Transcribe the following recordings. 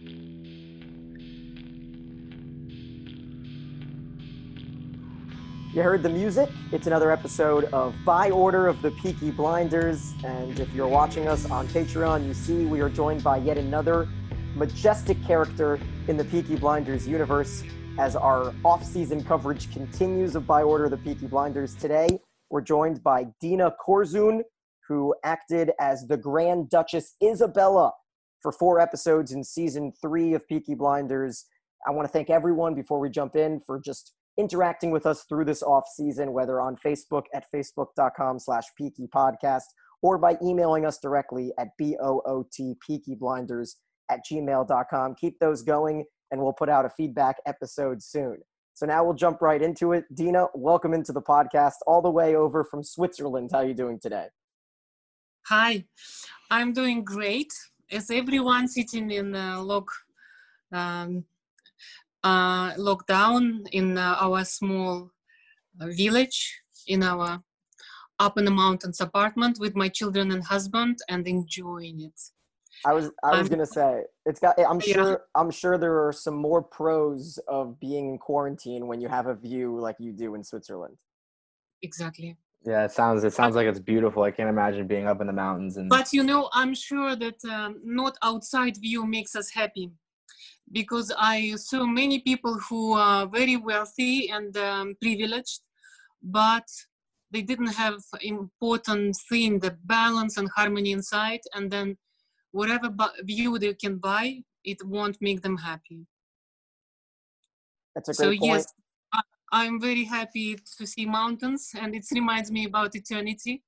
You heard the music. It's another episode of By Order of the Peaky Blinders. And if you're watching us on Patreon, you see we are joined by yet another majestic character in the Peaky Blinders universe as our off-season coverage continues of By Order of the Peaky Blinders. Today, we're joined by Dina Korzun, who acted as the Grand Duchess Isabella for 4 episodes in season 3 of Peaky Blinders. I want to thank everyone before we jump in for just interacting with us through this off season, whether on Facebook at facebook.com/Peaky Podcast or by emailing us directly at bootpeakyblinders@gmail.com. Keep those going and we'll put out a feedback episode soon. So now we'll jump right into it. Dina, welcome into the podcast all the way over from Switzerland. How are you doing today? Hi, I'm doing great. As everyone sitting in lockdown in our small village, in our up in the mountains apartment with my children and husband, and enjoying it. I was gonna say I'm sure there are some more pros of being in quarantine when you have a view like you do in Switzerland. Exactly. Yeah, it sounds like it's beautiful. I can't imagine being up in the mountains. But you know, I'm sure that not outside view makes us happy. Because I saw many people who are very wealthy and privileged, but they didn't have important thing, the balance and harmony inside, and then whatever view they can buy, it won't make them happy. That's a great point. So yes, I'm very happy to see mountains, and it reminds me about eternity,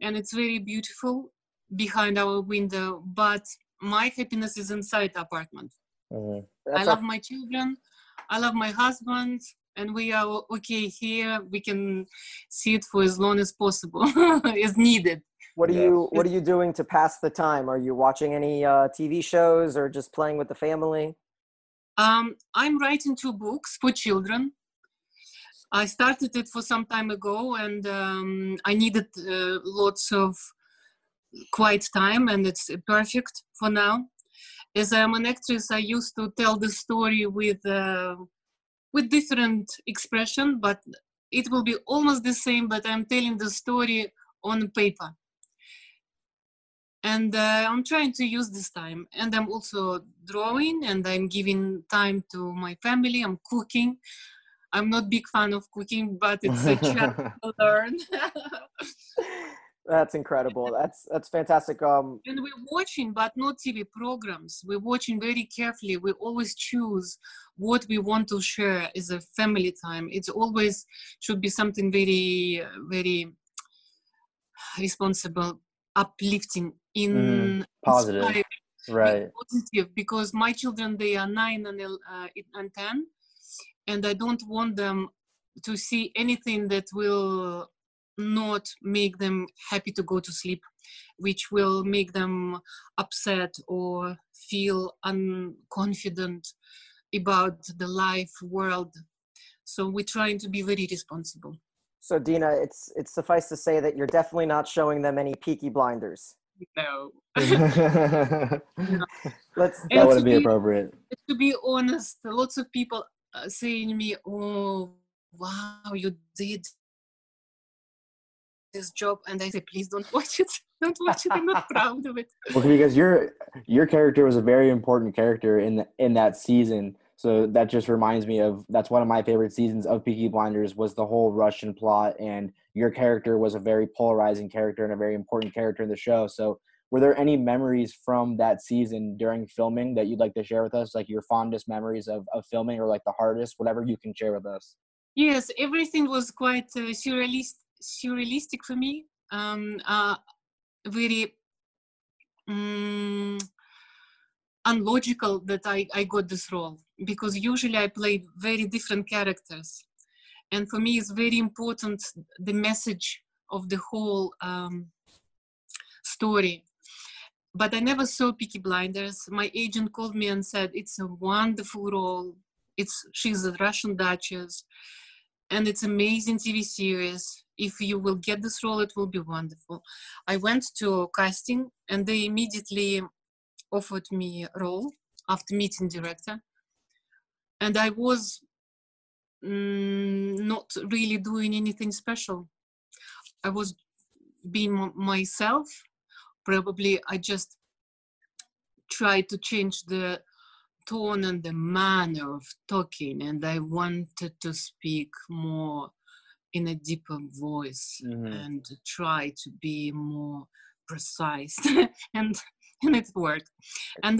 and it's very beautiful behind our window, but my happiness is inside the apartment. Mm-hmm. I love my children, I love my husband, and we are okay here. We can see it for as long as possible, as needed. What are you doing to pass the time? Are you watching any TV shows or just playing with the family? I'm writing 2 books for children. I started it for some time ago, and I needed lots of quiet time, and it's perfect for now. As I'm an actress, I used to tell the story with different expression, but it will be almost the same, but I'm telling the story on paper. And I'm trying to use this time. And I'm also drawing, and I'm giving time to my family. I'm cooking. I'm not a big fan of cooking, but it's a challenge to learn. That's incredible. That's fantastic. And we're watching, but not TV programs. We're watching very carefully. We always choose what we want to share as a family time. It's always should be something very, very responsible, uplifting, positive, right? Positive, because my children, they are 9 and 10, and I don't want them to see anything that will not make them happy to go to sleep, which will make them upset or feel unconfident about the life world. So we're trying to be very responsible. So Dina, it's suffice to say that you're definitely not showing them any Peaky Blinders. No. That wouldn't be appropriate. To be honest, lots of people saying to me, "Oh, wow, you did this job," and I say, please don't watch it, I'm not proud of it. Well, because your character was a very important character in that season, so that just reminds me of, that's one of my favorite seasons of Peaky Blinders, was the whole Russian plot, and your character was a very polarizing character and a very important character in the show. So were there any memories from that season during filming that you'd like to share with us, like your fondest memories of filming, or like the hardest, whatever you can share with us? Yes, everything was quite surrealistic for me, very unlogical that I got this role, because usually I play very different characters, and for me it's very important the message of the whole story. But I never saw Peaky Blinders. My agent called me and said it's a wonderful role, she's a Russian Duchess, and it's amazing TV series. If you will get this role, it will be wonderful. I went to casting, and they immediately offered me a role after meeting director. And I was not really doing anything special. I was being myself. Probably I just tried to change the tone and the manner of talking, and I wanted to speak more in a deeper voice and try to be more precise, and it worked. And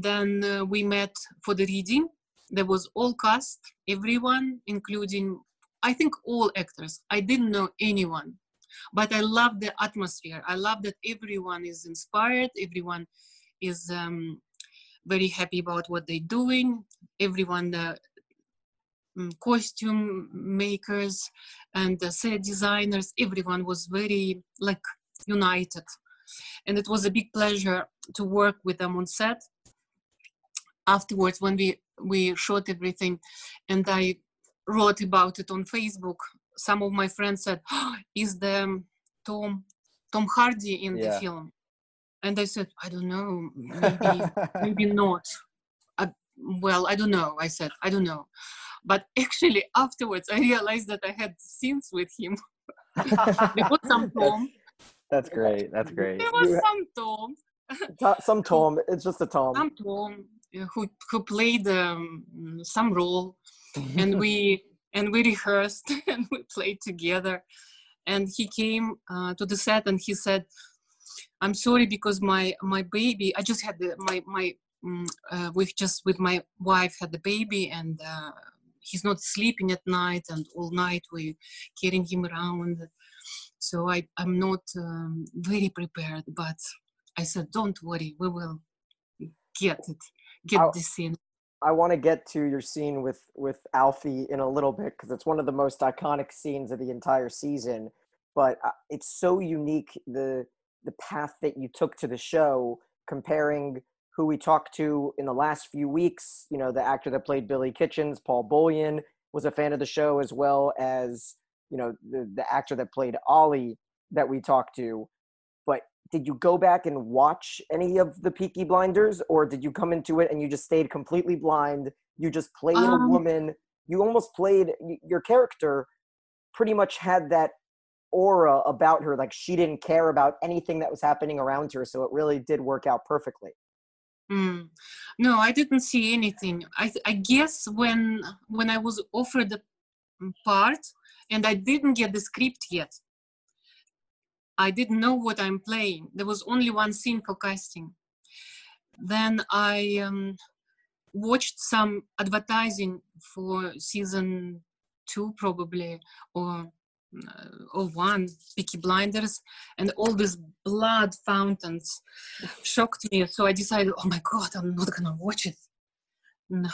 then we met for the reading. There was all cast, everyone, including I think all actors. I didn't know anyone, but I love the atmosphere. I love that everyone is inspired. Everyone is very happy about what they're doing. Everyone, the costume makers and the set designers, everyone was very like united. And it was a big pleasure to work with them on set. Afterwards, when we shot everything and I wrote about it on Facebook, some of my friends said, oh, is the Tom Hardy in the film? And I said, I don't know, maybe not. I don't know. I said, I don't know. But actually afterwards, I realized that I had scenes with him. There was some Tom. That's great. That's great. There was some Tom. Some Tom. It's just a Tom. Some Tom who played some role, and we rehearsed and we played together. And he came to the set and he said, I'm sorry because my baby. I just had with my wife had the baby, and he's not sleeping at night, and all night we're carrying him around. So I'm not very prepared, but I said, don't worry, we will get the scene. I want to get to your scene with Alfie in a little bit because it's one of the most iconic scenes of the entire season. But it's so unique, the path that you took to the show, comparing who we talked to in the last few weeks. You know, the actor that played Billy Kitchens, Paul Bullion, was a fan of the show, as well as, you know, the actor that played Ollie that we talked to. But did you go back and watch any of the Peaky Blinders, or did you come into it and you just stayed completely blind? You just played a woman. You almost played your character, pretty much had that aura about her, like she didn't care about anything that was happening around her, so it really did work out perfectly. No, I didn't see anything. I guess when I was offered the part and I didn't get the script yet, I didn't know what I'm playing. There was only one scene for casting. Then I watched some advertising for season 2 probably, or one, Peaky Blinders, and all these blood fountains shocked me. So I decided, oh my God, I'm not gonna watch it. No.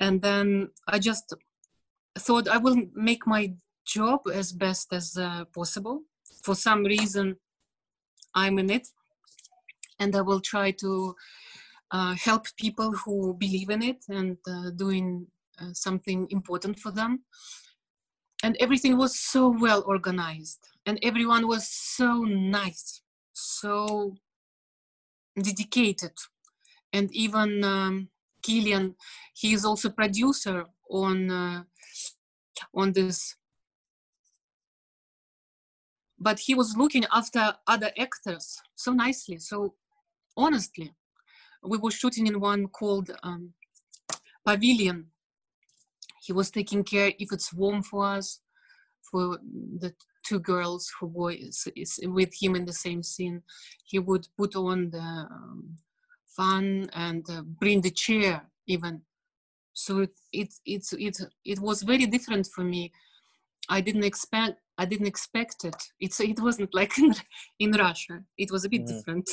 And then I just thought I will make my job as best as possible. For some reason, I'm in it, and I will try to help people who believe in it and doing something important for them. And everything was so well organized, and everyone was so nice, so dedicated. And even Killian, he is also producer on this. But he was looking after other actors so nicely, so honestly. We were shooting in one called Pavilion. He was taking care if it's warm for us, for the two girls who were with him in the same scene. He would put on the fan and bring the chair even. So it was very different for me. I didn't expect it. It wasn't like in Russia. It was a bit different,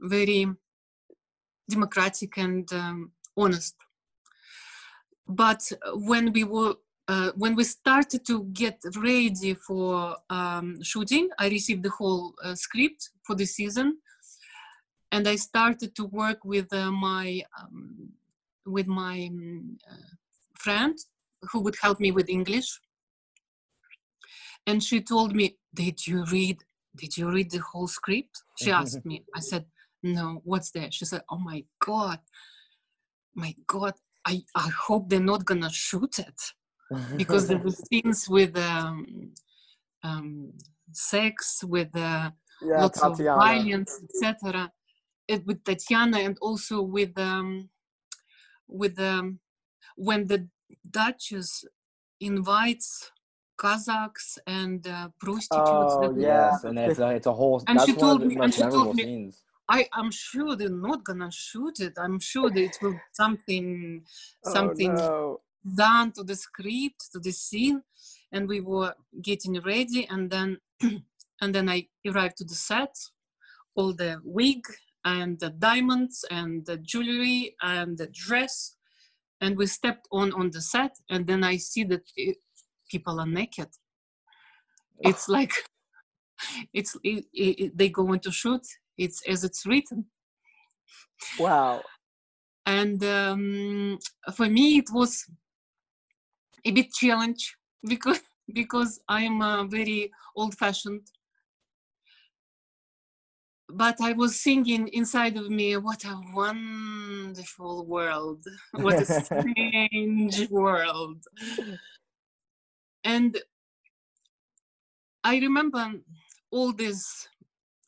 very democratic and honest. But when we started to get ready for shooting, I received the whole script for the season, and I started to work with my friend who would help me with English. And she told me, "Did you read the whole script?" She asked me. I said, no, what's that? She said, oh my God, I hope they're not gonna shoot it, because there were scenes with sex, with lots Tatiana. Of violence, etc. With Tatiana, and also with when the Duchess invites Kazakhs and prostitutes. Oh yes, and it's a whole. And that's she told me, scenes. I'm sure they're not gonna shoot it. I'm sure that it will be something done to the script, to the scene. And we were getting ready, and then I arrived to the set, all the wig and the diamonds and the jewelry and the dress, and we stepped on the set, and then I see that people are naked. It's like they go on to shoot. It's as it's written. Wow. And for me, it was a bit challenge because I'm very old-fashioned. But I was thinking inside of me, what a wonderful world. What a strange world. And I remember all this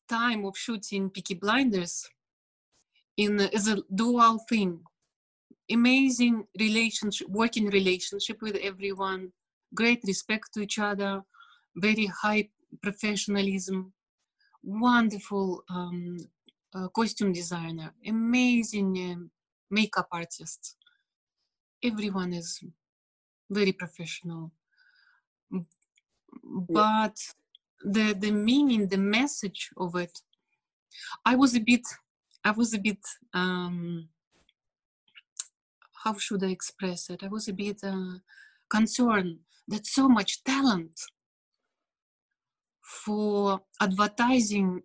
time of shooting Peaky Blinders as a dual thing. Amazing relationship, working relationship with everyone, great respect to each other, very high professionalism, wonderful costume designer, amazing makeup artist. Everyone is very professional. But the meaning, the message of it, I was a bit how should I express it? I was a bit concerned that so much talent for advertising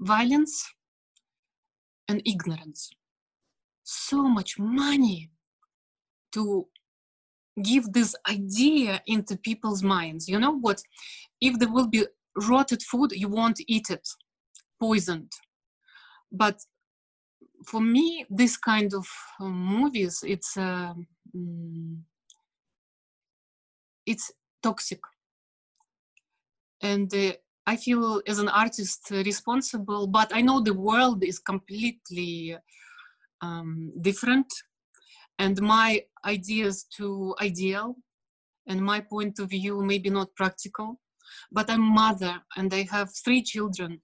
violence and ignorance, so much money to give this idea into people's minds. You know what? If there will be rotted food, you won't eat it, poisoned. But for me, this kind of movies, it's toxic. And I feel as an artist responsible, but I know the world is completely different. And my ideas to ideal and my point of view maybe not practical, but I'm mother and I have 3 children.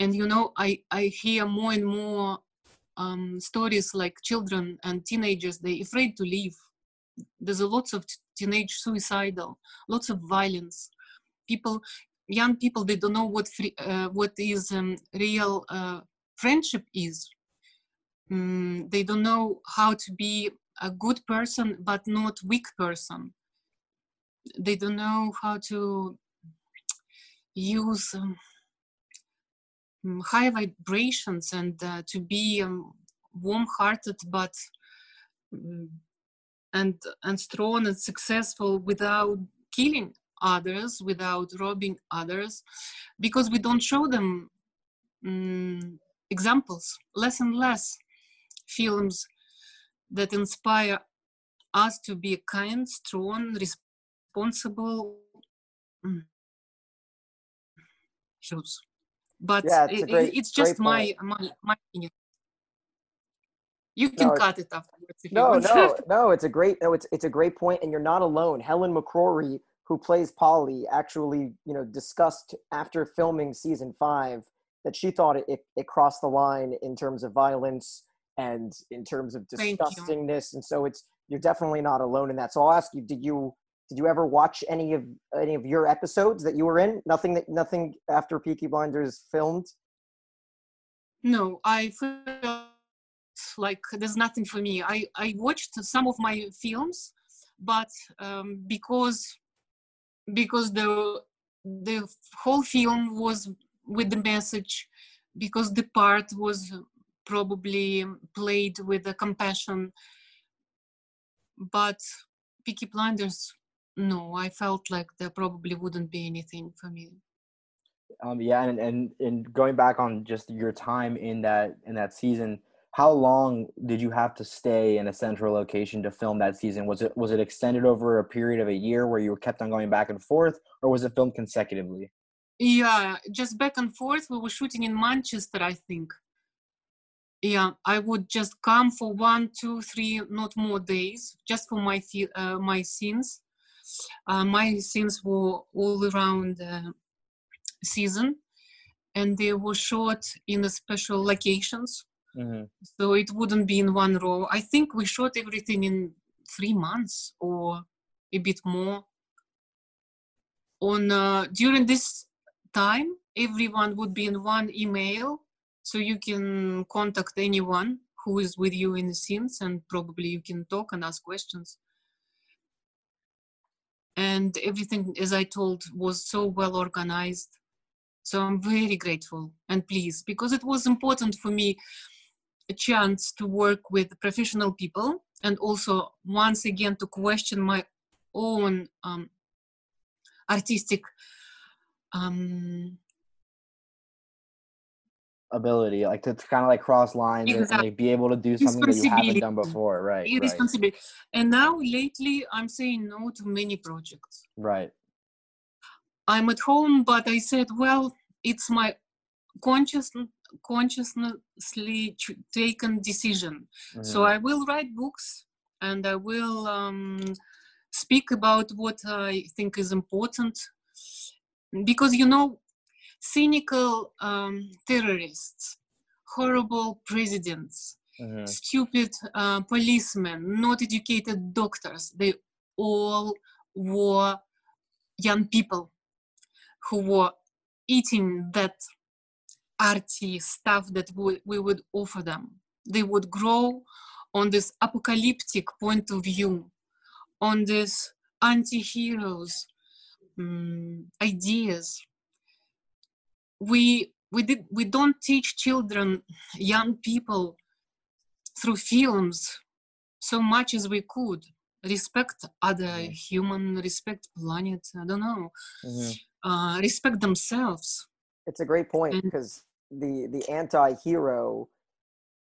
And you know, I hear more and more stories like children and teenagers, they're afraid to leave. There's a lot of teenage suicidal, lots of violence. People, young people, they don't know what is real friendship is. They don't know how to be a good person, but not weak person. They don't know how to use high vibrations and to be warm-hearted, but and strong and successful without killing others, without robbing others, because we don't show them examples. Less and less films that inspire us to be kind, strong, responsible. But yeah, it's just my opinion. You can cut it afterwards. If you want. It's a great point, and you're not alone. Helen McCrory, who plays Polly, actually, you know, discussed after filming season 5 that she thought it crossed the line in terms of violence and in terms of disgustingness, and so you're definitely not alone in that. So I'll ask you: did you ever watch any of your episodes that you were in? Nothing after Peaky Blinders filmed. No, I felt like there's nothing for me. I watched some of my films, but because the whole film was with the message, because the part was probably played with the compassion. But Peaky Blinders, no, I felt like there probably wouldn't be anything for me. Yeah, and going back on just your time in that season, how long did you have to stay in a central location to film that season? Was it extended over a period of a year where you kept on going back and forth, or was it filmed consecutively? Yeah, just back and forth. We were shooting in Manchester, I think. Yeah, I would just come for 1, 2, 3, not more days, just for my scenes. My scenes were all around season, and they were shot in the special locations. Mm-hmm. So it wouldn't be in one row. I think we shot everything in 3 months or a bit more. During this time, everyone would be in one email, so you can contact anyone who is with you in the scenes, and probably you can talk and ask questions. And everything, as I told, was so well organized. So I'm very grateful and pleased, because it was important for me, a chance to work with professional people, and also once again to question my own artistic ability, like to kind of like cross lines. Exactly. And like be able to do something that you haven't done before, right? Irresponsibility. Right. And now lately I'm saying no to many projects. Right. I'm at home, but I said, well, it's my consciously taken decision. Mm-hmm. So I will write books, and I will speak about what I think is important. Because, you know, cynical terrorists, horrible presidents, mm-hmm. stupid policemen, not educated doctors, they all were young people who were eating that arty stuff that we would offer them. They would grow on this apocalyptic point of view, on this anti-heroes ideas. We don't teach children, young people, through films so much as we could. Respect other human, respect planet, I don't know. Mm-hmm. Respect themselves. It's a great point, because the anti-hero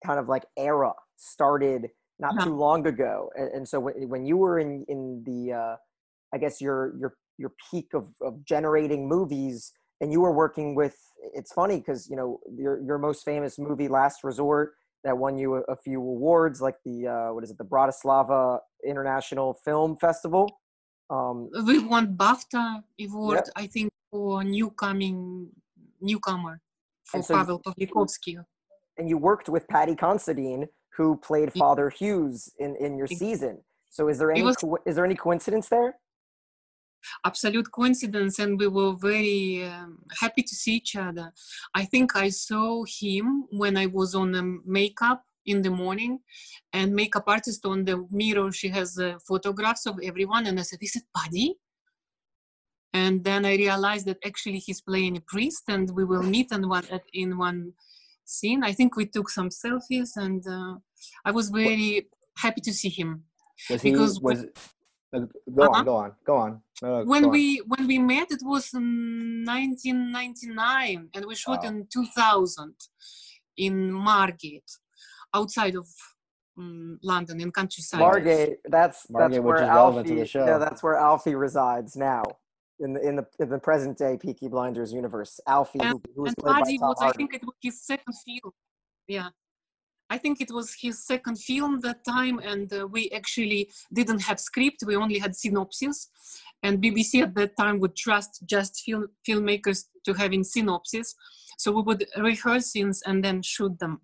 kind of like era started not too long ago. And so when you were in the, I guess your peak of generating movies, and you were working with, it's funny because, you know, your most famous movie, Last Resort, that won you a few awards, like the, the Bratislava International Film Festival. We won BAFTA award, yep. I think, for newcomer, for Pavel Pawlikowski. And you worked with Paddy Considine, who played Father Hughes in your season. So is there any coincidence there? Absolute coincidence, and we were very happy to see each other. I think I saw him when I was on makeup in the morning, and makeup artist on the mirror, she has photographs of everyone, and I said, is it Paddy? And then I realized that actually he's playing a priest, and we will meet in one scene. I think we took some selfies, and I was very happy to see him. Go on. When we met, it was in 1999, and we shot in 2000 in Margate, outside of London, in countryside. Margate, that's where Alfie. To the show. Yeah, that's where Alfie resides now, in the present day Peaky Blinders universe. Alfie, who was played by Tom Hardy. I think it was his second film. Yeah. I think it was his second film that time, and we actually didn't have script, we only had synopsis, and BBC at that time would trust just filmmakers to having synopsis, so we would rehearse scenes and then shoot them.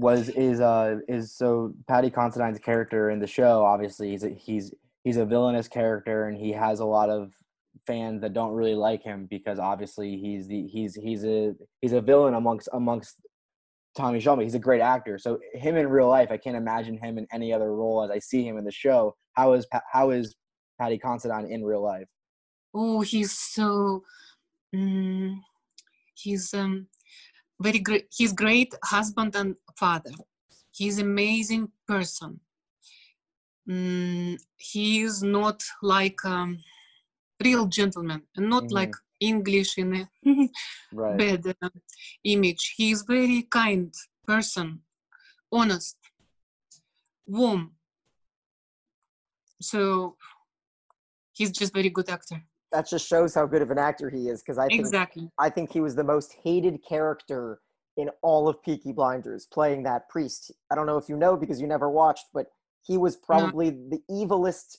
So Paddy Considine's character in the show, obviously he's a villainous character, and he has a lot of fans that don't really like him, because obviously he's a villain amongst Tommy Shelby. He's a great actor. So him in real life, I can't imagine him in any other role as I see him in the show. How is Paddy Considine in real life? Oh, he's so he's very great. He's great husband and father. He's amazing person. He is not like real gentleman, and not like English in a right. bad image. He is very kind person, honest, warm. So he's just very good actor. That just shows how good of an actor he is, because I think I think he was the most hated character in all of Peaky Blinders, playing that priest. I don't know if you know because you never watched, but he was probably the evilest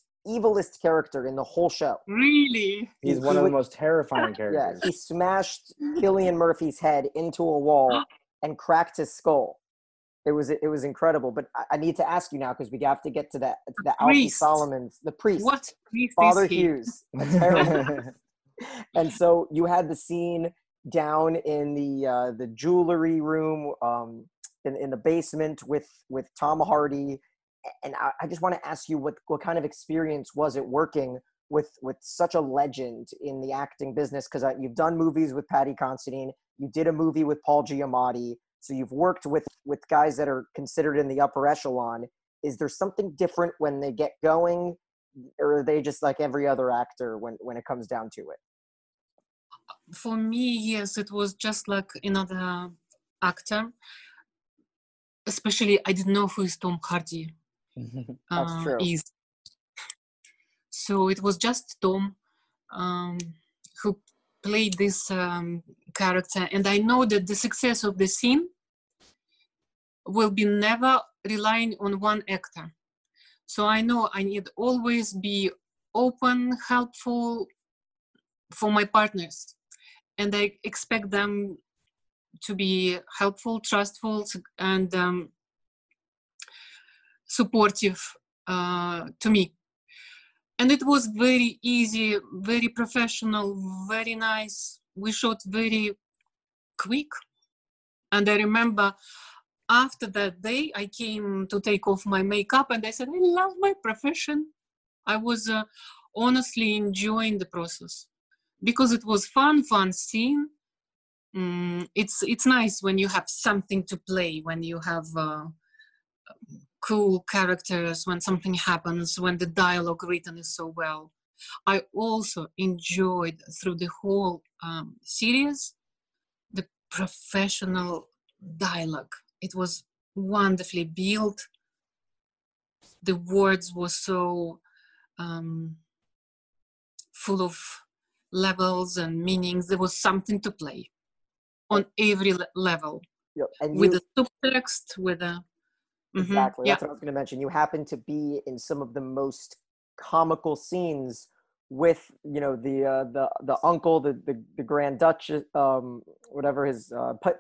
character in the whole show. Really? He's one of the most terrifying characters. Yeah, he smashed Cillian Murphy's head into a wall and cracked his skull. It was incredible. But I need to ask you now, because we have to get to the Alfie Solomons, the priest. What priest? Father Hughes. And so you had the scene down in the jewelry room, in the basement with Tom Hardy. And I just want to ask you, what kind of experience was it working with such a legend in the acting business? Because you've done movies with Paddy Considine, you did a movie with Paul Giamatti, so you've worked with guys that are considered in the upper echelon. Is there something different when they get going, or are they just like every other actor when it comes down to it? For me, yes, it was just like another actor. Especially, I didn't know who is Tom Hardy. That's true. So it was just Tom who played this character, and I know that the success of the scene will be never relying on one actor. So I know I need always be open, helpful for my partners, and I expect them to be helpful, trustful, and supportive to me. And it was very easy, very professional, very nice. We shot very quick. And I remember after that day, I came to take off my makeup and I said, I love my profession. I was honestly enjoying the process because it was fun scene. It's nice when you have something to play, when you have cool characters, when something happens, when the dialogue written is so well. I also enjoyed through the whole series the professional dialogue. It was wonderfully built. The words were so full of levels and meanings. There was something to play on every level. Yep. And with the subtext, with the... Exactly. That's what I was going to mention. You happen to be in some of the most comical scenes with, you know, the uncle, the Grand Duchess, whatever his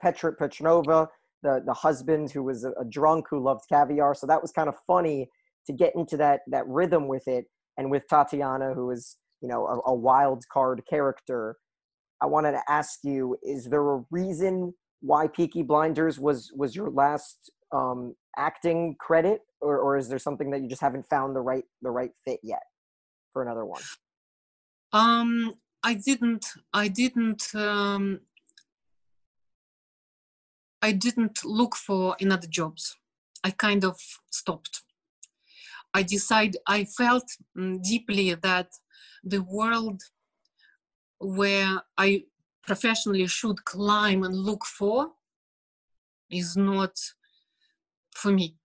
Petrit Petrenova, the husband who was a drunk who loved caviar. So that was kind of funny to get into that rhythm with it, and with Tatiana, who is, you know, a wild card character. I wanted to ask you: is there a reason why Peaky Blinders was your last acting credit, or is there something that you just haven't found the right fit yet for another one? I didn't look for another jobs. I kind of stopped. I felt deeply that the world where I professionally should climb and look for is not for me.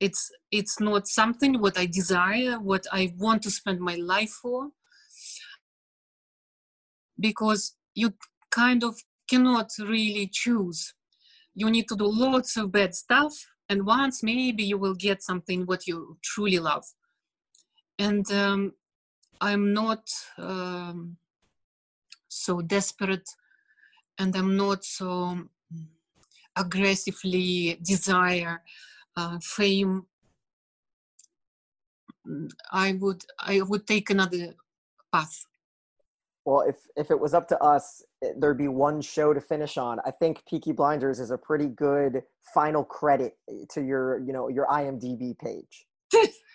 It's not something what I desire, what I want to spend my life for, because you kind of cannot really choose. You need to do lots of bad stuff, and once maybe you will get something what you truly love. And I'm not so desperate, and I'm not so aggressively desire fame. I would take another path. Well, if it was up to us, there'd be one show to finish on. I think Peaky Blinders is a pretty good final credit to your IMDb page.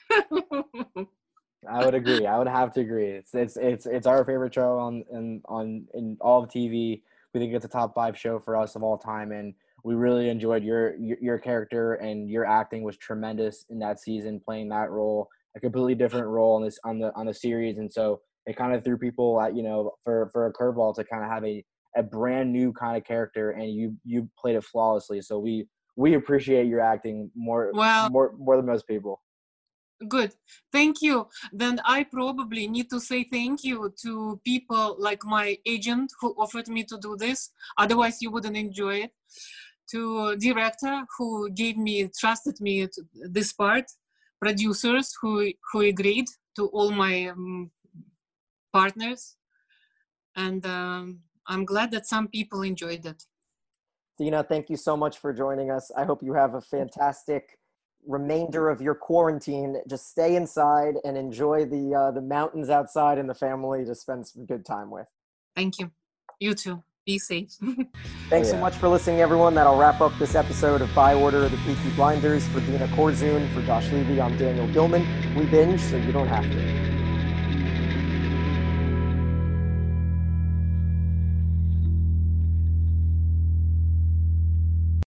I would agree. I would have to agree. It's our favorite show in all of TV. We think it's a top 5 show for us of all time, and we really enjoyed your character, and your acting was tremendous in that season, playing that role, a completely different role on the series. And so It kind of threw people at, you know, for a curveball to kind of have a brand new kind of character, and you played it flawlessly. So we appreciate your acting more than most people. Good. Thank you. Then I probably need to say thank you to people like my agent who offered me to do this. Otherwise, you wouldn't enjoy it. To director who trusted me to this part. Producers who agreed, to all my partners. And I'm glad that some people enjoyed it. Dina, thank you so much for joining us. I hope you have a fantastic remainder of your quarantine. Just stay inside and enjoy the mountains outside and the family to spend some good time with. Thank you. You too. Be safe. Thanks so much for listening, everyone. That'll wrap up this episode of By Order of the Peaky Blinders. For Dina Korzun, for Josh Levy, I'm Daniel Gilman. We binge so you don't have to.